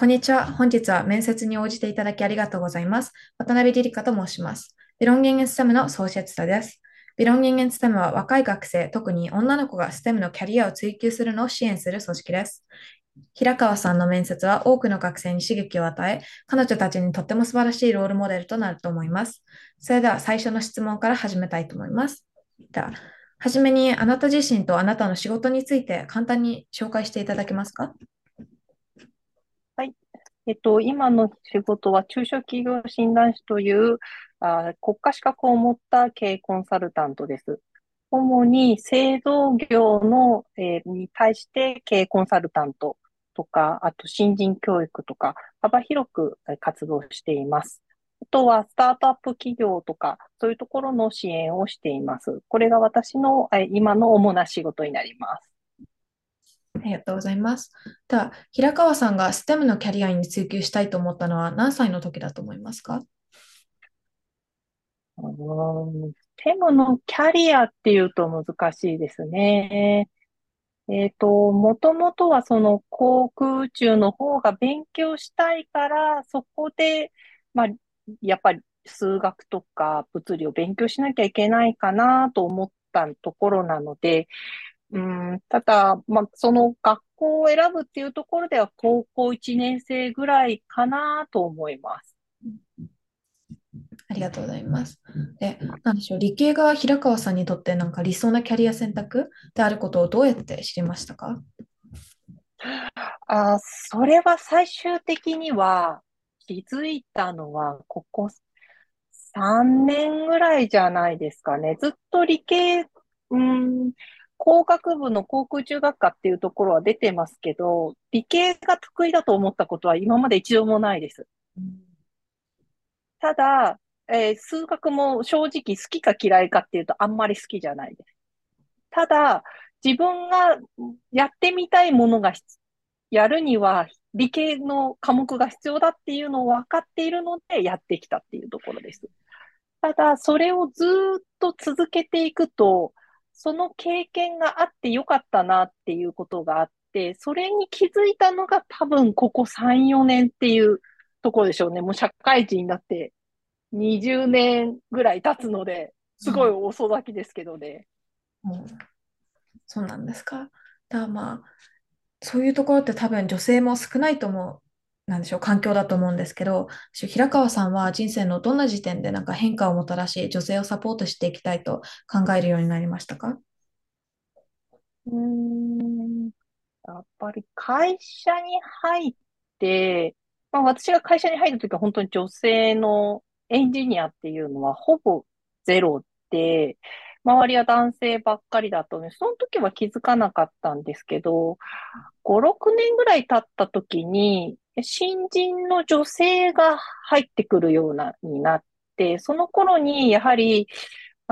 こんにちは。本日は面接に応じていただきありがとうございます。渡辺りりかと申します。Belonging in STEM の創設者です。Belonging in STEM は若い学生、特に女の子が STEM のキャリアを追求するのを支援する組織です。平川さんの面接は多くの学生に刺激を与え、彼女たちにとっても素晴らしいロールモデルとなると思います。それでは最初の質問から始めたいと思います。では、はじめにあなた自身とあなたの仕事について簡単に紹介していただけますか？今の仕事は中小企業診断士という国家資格を持った経営コンサルタントです。主に製造業の、に対して経営コンサルタントとか、あと新人教育とか幅広く活動しています。あとはスタートアップ企業とかそういうところの支援をしています。これが私の今の主な仕事になります。ありがとうございます。では、平川さんが STEM のキャリアに追求したいと思ったのは何歳の時だと思いますか？STEM のキャリアっていうと難しいですね。もともとはその航空宇宙の方が勉強したいから、そこで、やっぱり数学とか物理を勉強しなきゃいけないかなと思ったところなので、ただ、その学校を選ぶっていうところでは高校1年生ぐらいかなと思います。ありがとうございます。で、なんでしょう、理系が平川さんにとってなんか理想なキャリア選択であることをどうやって知りましたか？それは最終的には気づいたのはここ3年ぐらいじゃないですかね。ずっと理系、工学部の航空宇宙学科っていうところは出てますけど、理系が得意だと思ったことは今まで一度もないです。ただ、数学も正直好きか嫌いかっていうとあんまり好きじゃないです。ただ、自分がやってみたいものがやるには理系の科目が必要だっていうのを分かっているのでやってきたっていうところです。ただ、それをずっと続けていくと、その経験があってよかったなっていうことがあって、それに気づいたのが多分ここ3、4年っていうところでしょうね。もう社会人になって20年ぐらい経つので、すごい遅咲きですけどね。そうなんですか。だからそういうところって多分女性も少ないと思う、なんでしょう、環境だと思うんですけど、平川さんは人生のどんな時点でなんか変化をもたらし、女性をサポートしていきたいと考えるようになりましたか？やっぱり会社に入って、私が会社に入った時は本当に女性のエンジニアっていうのはほぼゼロで、周りは男性ばっかりだったので、その時は気づかなかったんですけど、5、6年ぐらい経った時に、新人の女性が入ってくるようになって、その頃にやはり、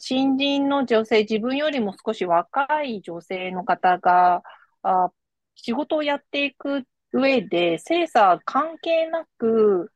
新人の女性、自分よりも少し若い女性の方が、仕事をやっていく上で、性差関係なく、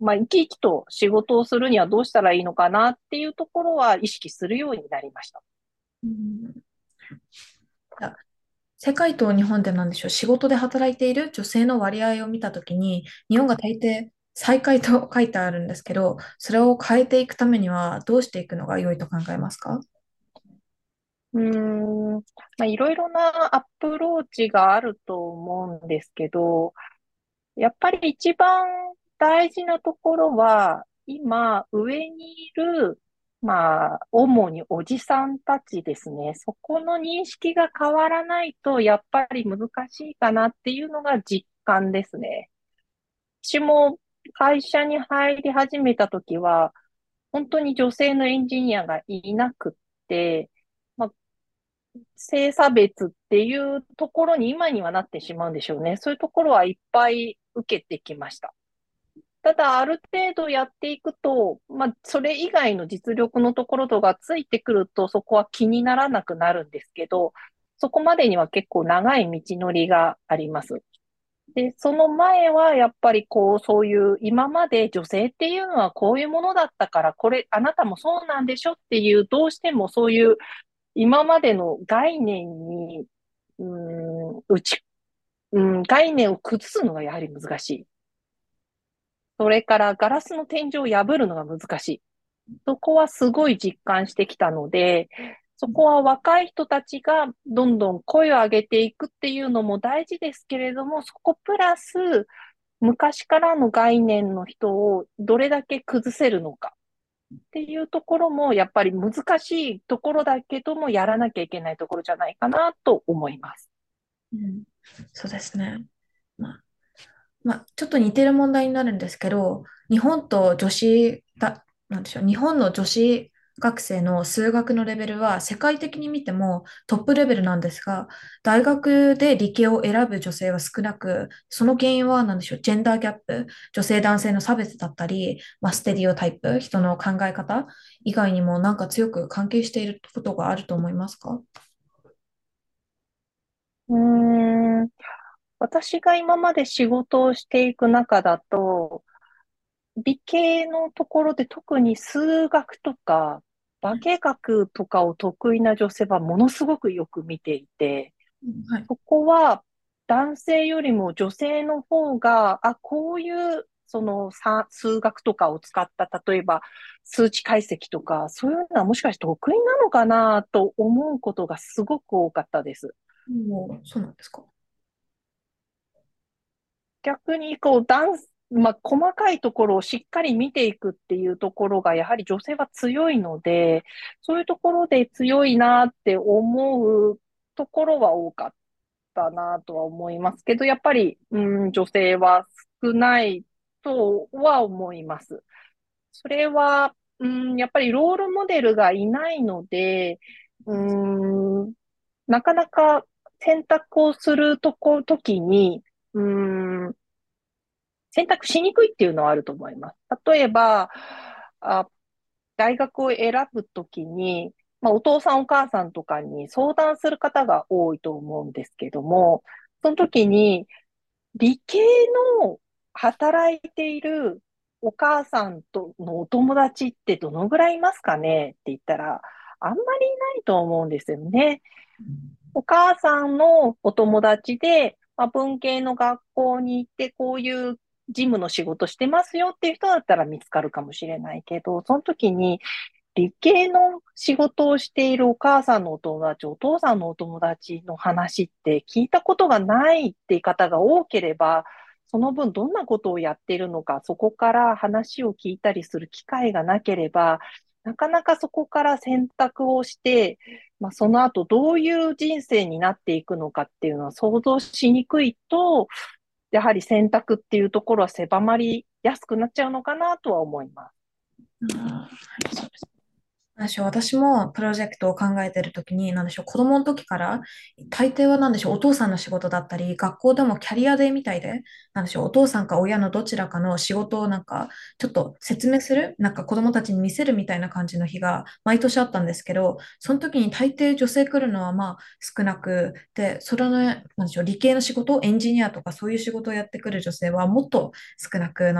生き生きと仕事をするにはどうしたらいいのかなっていうところは意識するようになりました。世界と日本でなんでしょう、仕事で働いている女性の割合を見たときに、日本が大抵最下位と書いてあるんですけど、それを変えていくためにはどうしていくのが良いと考えますか？いろいろなアプローチがあると思うんですけど、やっぱり一番大事なところは、今、上にいる、主におじさんたちですね。そこの認識が変わらないと、やっぱり難しいかなっていうのが実感ですね。私も会社に入り始めたときは、本当に女性のエンジニアがいなくって、性差別っていうところに今にはなってしまうんでしょうね。そういうところはいっぱい受けてきました。ただ、ある程度やっていくと、それ以外の実力のところとかついてくると、そこは気にならなくなるんですけど、そこまでには結構長い道のりがあります。で、その前はやっぱりそういう今まで女性っていうのはこういうものだったから、これ、あなたもそうなんでしょっていう、どうしてもそういう今までの概念に、打ち概念を崩すのがやはり難しい。それからガラスの天井を破るのが難しい。そこはすごい実感してきたので、そこは若い人たちがどんどん声を上げていくっていうのも大事ですけれども、そこプラス昔からの概念の人をどれだけ崩せるのかっていうところもやっぱり難しいところだけどもやらなきゃいけないところじゃないかなと思います。そうですね。まあ、ちょっと似てる問題になるんですけど、日本の女子学生の数学のレベルは世界的に見てもトップレベルなんですが、大学で理系を選ぶ女性は少なく、その原因はジェンダーギャップ、女性男性の差別だったり、ステレオタイプ、人の考え方以外にも強く関係していることがあると思いますか？私が今まで仕事をしていく中だと、理系のところで特に数学とか化学とかを得意な女性はものすごくよく見ていて、はい、そこは男性よりも女性の方が、こういう数学とかを使った、例えば数値解析とか、そういうのはもしかして得意なのかなと思うことがすごく多かったです。そうなんですか。逆に細かいところをしっかり見ていくっていうところがやはり女性は強いので、そういうところで強いなって思うところは多かったなとは思いますけど、やっぱり、女性は少ないとは思います。それは、やっぱりロールモデルがいないので、なかなか選択をするときに、選択しにくいっていうのはあると思います。例えば、大学を選ぶときに、お父さんお母さんとかに相談する方が多いと思うんですけども、その時に理系の働いているお母さんとのお友達ってどのぐらいいますかねって言ったら、あんまりいないと思うんですよね。お母さんのお友達で、文系の学校に行ってこういう事務の仕事してますよっていう人だったら見つかるかもしれないけど、その時に理系の仕事をしているお母さんのお友達、お父さんのお友達の話って聞いたことがないっていう方が多ければ、その分どんなことをやっているのか、そこから話を聞いたりする機会がなければ、なかなかそこから選択をして、その後どういう人生になっていくのかっていうのは想像しにくいと、やはり選択っていうところは狭まりやすくなっちゃうのかなとは思います。そうです。私もプロジェクトを考えているときに、子供の時から、大抵はお父さんの仕事だったり、学校でもキャリアデーみたいで、お父さんか親のどちらかの仕事をちょっと説明する、子供たちに見せるみたいな感じの日が毎年あったんですけど、その時に大抵女性来るのは少なくて、それの、理系の仕事、エンジニアとかそういう仕事をやってくる女性はもっと少なく、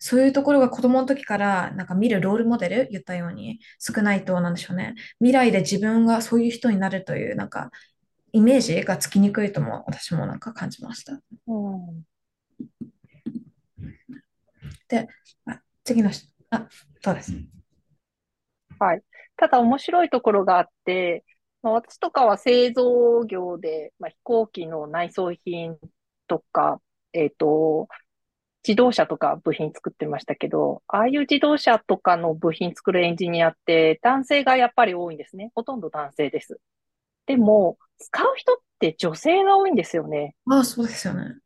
そういうところが子供の時から見るロールモデル、言ったように少ないと未来で自分がそういう人になるというイメージがつきにくいとも私も感じました。で、次のそうです。ただ面白いところがあって、私とかは製造業で、飛行機の内装品とか、自動車とか部品作ってましたけど、ああいう自動車とかの部品作るエンジニアって男性がやっぱり多いんですね。ほとんど男性です。でも、使う人って女性が多いんですよね。そうですよね。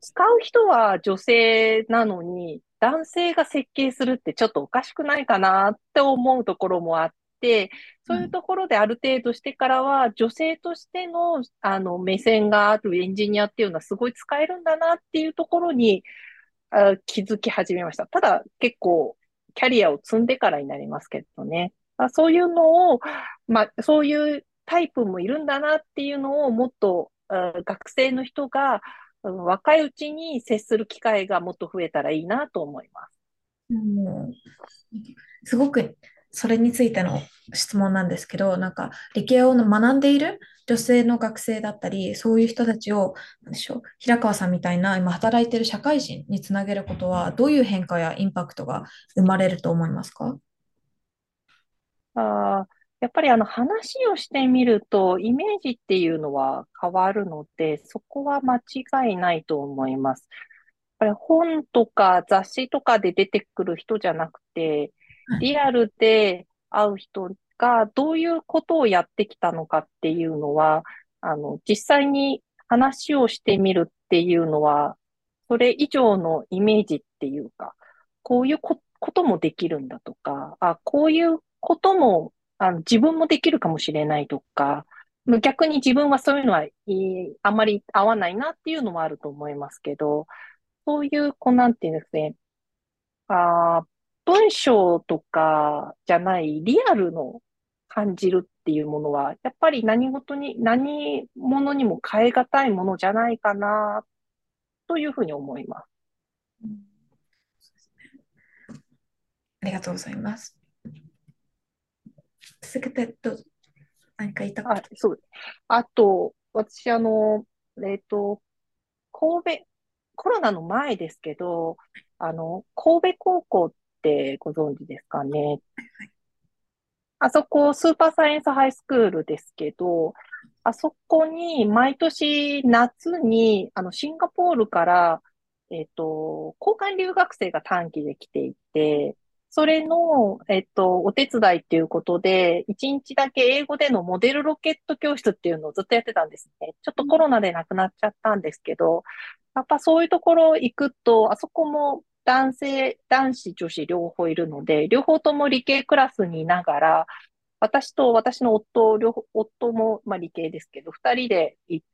使う人は女性なのに、男性が設計するってちょっとおかしくないかなって思うところもあって、そういうところである程度してからは、女性としての、目線があるエンジニアっていうのはすごい使えるんだなっていうところに、気づき始めました。ただ結構キャリアを積んでからになりますけどね。そういうのを、そういうタイプもいるんだなっていうのをもっと、学生の人が、若いうちに接する機会がもっと増えたらいいなと思います。すごくそれについての質問なんですけど、なんか理系を学んでいる女性の学生だったり、そういう人たちを何でしょう、平川さんみたいな今働いている社会人につなげることは、どういう変化やインパクトが生まれると思いますか？あー、やっぱり話をしてみると、イメージっていうのは変わるので、そこは間違いないと思います。やっぱり本とか雑誌とかで出てくる人じゃなくて、リアルで会う人がどういうことをやってきたのかっていうのは、実際に話をしてみるっていうのは、それ以上のイメージっていうか、こういうこともできるんだとか、こういうことも自分もできるかもしれないとか、逆に自分はそういうのはあまり合わないなっていうのもあると思いますけど、そういう、なんていうんですね。文章とかじゃないリアルの感じるっていうものは、やっぱり何物にも変えがたいものじゃないかな、というふうに思います。うんありがとうございます。続けてどうぞ、何か言いたかった。そう。あと、私、神戸、コロナの前ですけど、神戸高校ってご存知ですかね。あそこ、スーパーサイエンスハイスクールですけど、あそこに毎年夏に、シンガポールから、交換留学生が短期で来ていて、それの、お手伝いっていうことで、一日だけ英語でのモデルロケット教室っていうのをずっとやってたんですね。ちょっとコロナでなくなっちゃったんですけど、やっぱそういうところ行くと、あそこも男子、女子両方いるので、両方とも理系クラスにいながら、私と私の夫、夫も、まあ、理系ですけど、二人で行っ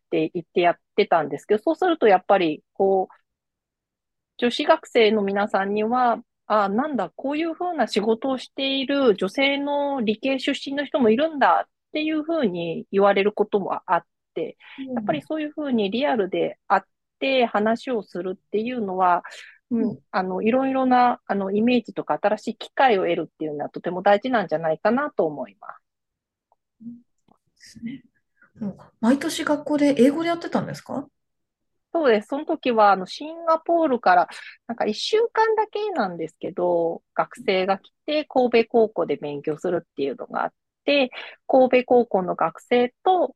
てやってたんですけど、そうするとやっぱり、女子学生の皆さんには、なんだ、こういうふうな仕事をしている女性の理系出身の人もいるんだっていうふうに言われることもあって、やっぱりそういうふうにリアルで会って話をするっていうのは、いろいろな、イメージとか新しい機会を得るっていうのはとても大事なんじゃないかなと思います。ですね。もう毎年学校で英語でやってたんですか？そうです。その時は、シンガポールから、なんか1週間だけなんですけど、学生が来て、神戸高校で勉強するっていうのがあって、神戸高校の学生と、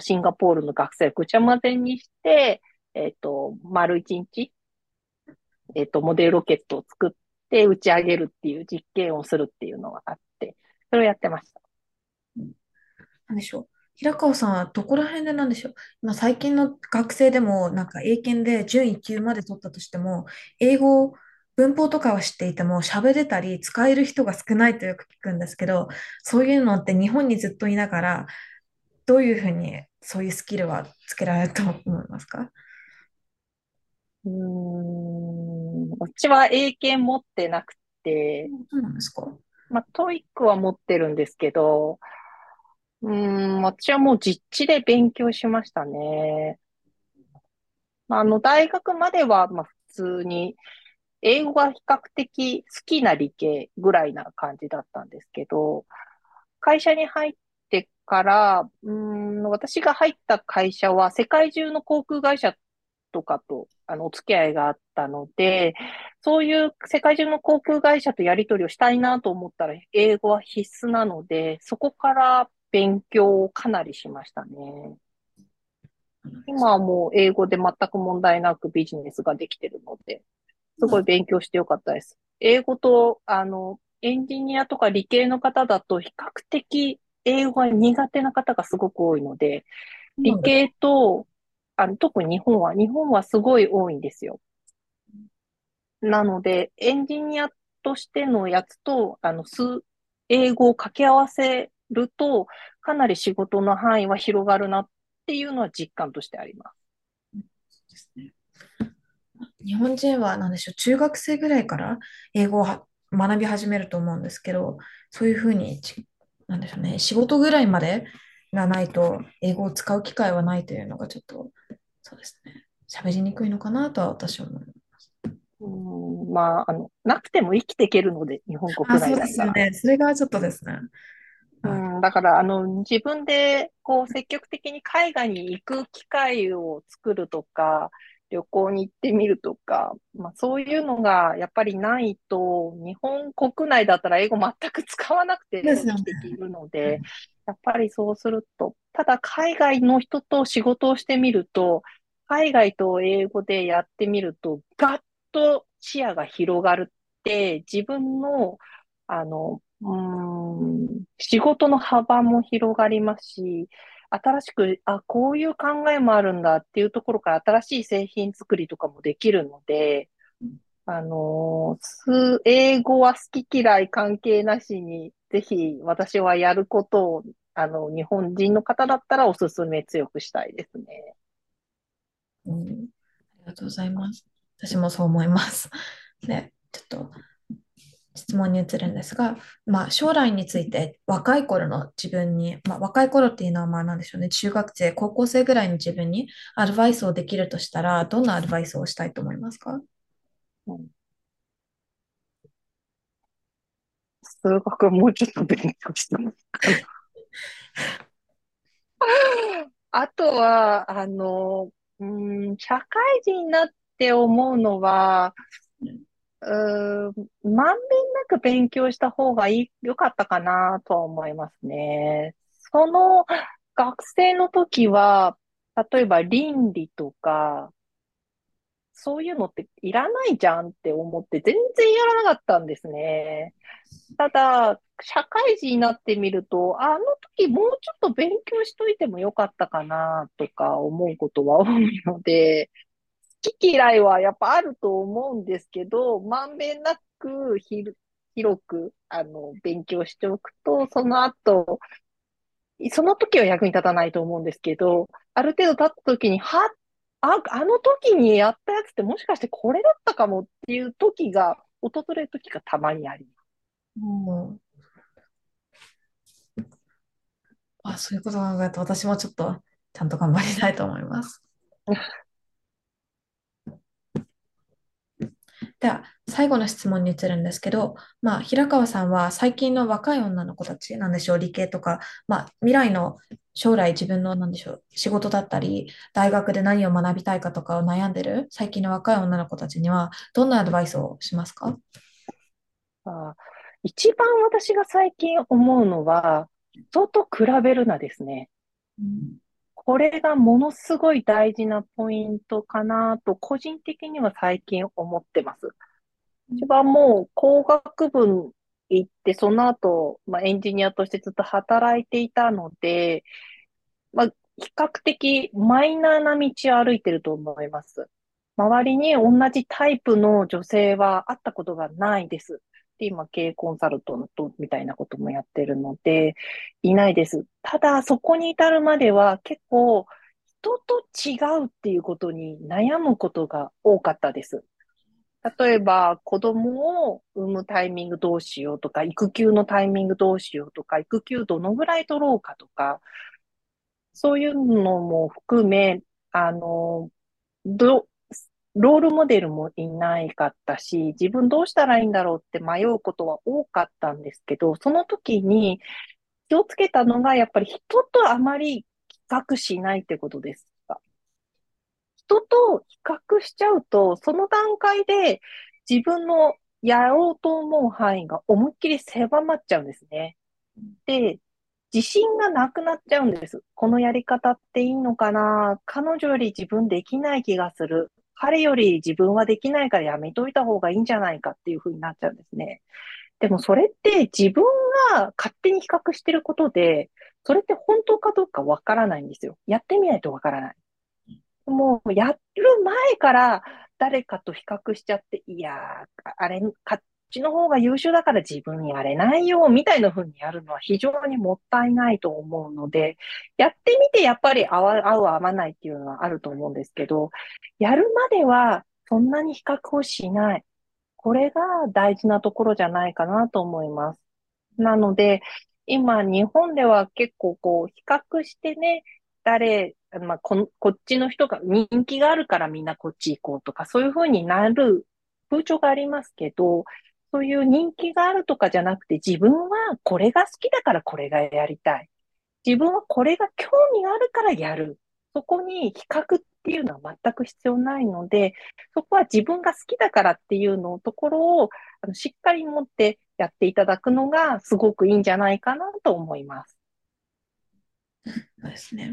シンガポールの学生をぐちゃ混ぜにして、丸1日、モデルロケットを作って打ち上げるっていう実験をするっていうのがあって、それをやってました。なんでしょう。平川さんはどこら辺でなんでしょう。今最近の学生でも、なんか英検で準1級まで取ったとしても、英語、文法とかは知っていても、喋れたり使える人が少ないとよく聞くんですけど、そういうのって日本にずっといながら、どういうふうにそういうスキルはつけられると思いますか？うちは英検持ってなくて、そうなんですか。まあ、トイックは持ってるんですけど、私はもう実地で勉強しましたね。まあ、大学までは、まあ、普通に、英語が比較的好きな理系ぐらいな感じだったんですけど、会社に入ってから、私が入った会社は世界中の航空会社とかと、お付き合いがあったので、そういう世界中の航空会社とやり取りをしたいなと思ったら、英語は必須なので、そこから勉強をかなりしましたね。今はもう英語で全く問題なくビジネスができてるので、すごい勉強してよかったです。英語と、エンジニアとか理系の方だと比較的英語が苦手な方がすごく多いので、理系と、特に日本はすごい多いんですよ。なので、エンジニアとしてのやつと、英語を掛け合わせると、かなり仕事の範囲は広がるなっていうのは実感としてあります。そうですね。日本人は何でしょう、中学生ぐらいから英語を学び始めると思うんですけど、そういうふうに、なんでしょうね、仕事ぐらいまでがないと、英語を使う機会はないというのがちょっと、そうですね、喋りにくいのかなとは私は思います。まあ、なくても生きていけるので、日本国内だったら。そうですよね。それがちょっとですね。うん、だから、自分で、積極的に海外に行く機会を作るとか、旅行に行ってみるとか、まあ、そういうのが、やっぱりないと、日本国内だったら英語全く使わなくて生きていけるので、やっぱりそうすると、ただ海外の人と仕事をしてみると、海外と英語でやってみると、ガッと視野が広がるって、自分の、仕事の幅も広がりますし、新しく、こういう考えもあるんだっていうところから新しい製品作りとかもできるので、英語は好き嫌い関係なしに、ぜひ私はやることを、日本人の方だったらおすすめ強くしたいですね。うん、ありがとうございます。私もそう思います。で、ちょっと質問に移るんですが、まあ、将来について若い頃の自分に、まあ、若い頃っていうのはまあなんでしょうね、中学生、高校生ぐらいの自分にアドバイスをできるとしたら、どんなアドバイスをしたいと思いますか？数学はもうちょっと勉強してます。あとは、社会人になって思うのは、まんべんなく勉強した方が良かったかなとは思いますね。その学生の時は、例えば倫理とか、そういうのっていらないじゃんって思って全然やらなかったんですね。ただ、社会人になってみると、あの時もうちょっと勉強しといてもよかったかなとか思うことは多いので、好き嫌いはやっぱあると思うんですけど、まんべんなく広く勉強しておくと、その後、その時は役に立たないと思うんですけど、ある程度経った時に、あの時にやったやつってもしかしてこれだったかもっていう時が、訪れる時がたまにあります。あ、そういうこと考えると、私もちょっとちゃんと頑張りたいと思います。では、最後の質問に移るんですけど、まあ、平川さんは最近の若い女の子たち、なんでしょう、理系とか、まあ、未来の将来自分のなんでしょう、仕事だったり、大学で何を学びたいかとかを悩んでる最近の若い女の子たちには、どんなアドバイスをしますか？一番私が最近思うのは、人と比べるなですね。うん、これがものすごい大事なポイントかなと、個人的には最近思ってます。私はもう工学部行って、その後、エンジニアとしてずっと働いていたので、比較的マイナーな道を歩いてると思います。周りに同じタイプの女性は会ったことがないです。で、今、経営コンサルトみたいなこともやってるので、いないです。ただ、そこに至るまでは結構、人と違うっていうことに悩むことが多かったです。例えば、子供を産むタイミングどうしようとか、育休のタイミングどうしようとか、育休どのぐらい取ろうかとか、そういうのも含め、ロールモデルもいないかったし、自分どうしたらいいんだろうって迷うことは多かったんですけど、その時に気をつけたのが、やっぱり人とあまり比較しないってことですか。人と比較しちゃうと、その段階で自分のやろうと思う範囲が思いっきり狭まっちゃうんですね。で、自信がなくなっちゃうんです。このやり方っていいのかな？彼女より自分できない気がする。彼より自分はできないからやめといた方がいいんじゃないかっていう風になっちゃうんですね。でもそれって自分が勝手に比較してることで、それって本当かどうかわからないんですよ。やってみないとわからない。もうやる前から誰かと比較しちゃって、いやー、あれ、こっちの方が優秀だから自分やれないよ、みたいな風にやるのは非常にもったいないと思うので、やってみてやっぱり合う合わないっていうのはあると思うんですけど、やるまではそんなに比較をしない。これが大事なところじゃないかなと思います。なので、今日本では結構比較してね、こっちの人が人気があるからみんなこっち行こうとか、そういうふうになる風潮がありますけど、そういう人気があるとかじゃなくて、自分はこれが好きだからこれがやりたい。自分はこれが興味があるからやる。そこに比較っていうのは全く必要ないので、そこは自分が好きだからっていうのところをしっかり持ってやっていただくのがすごくいいんじゃないかなと思います。そうですね。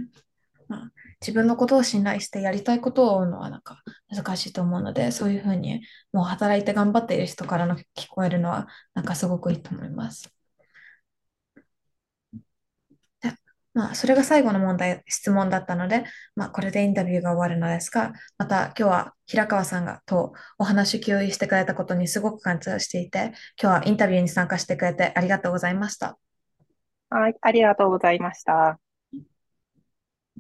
まあ、自分のことを信頼してやりたいことを追うのはなんか難しいと思うので、そういうふうにもう働いて頑張っている人からの聞こえるのはなんかすごくいいと思います。まあ、それが最後の質問だったので、まあ、これでインタビューが終わるのですが、また今日は平川さんがとお話を共有してくれたことにすごく感謝していて、今日はインタビューに参加してくれてありがとうございました。はい、ありがとうございました。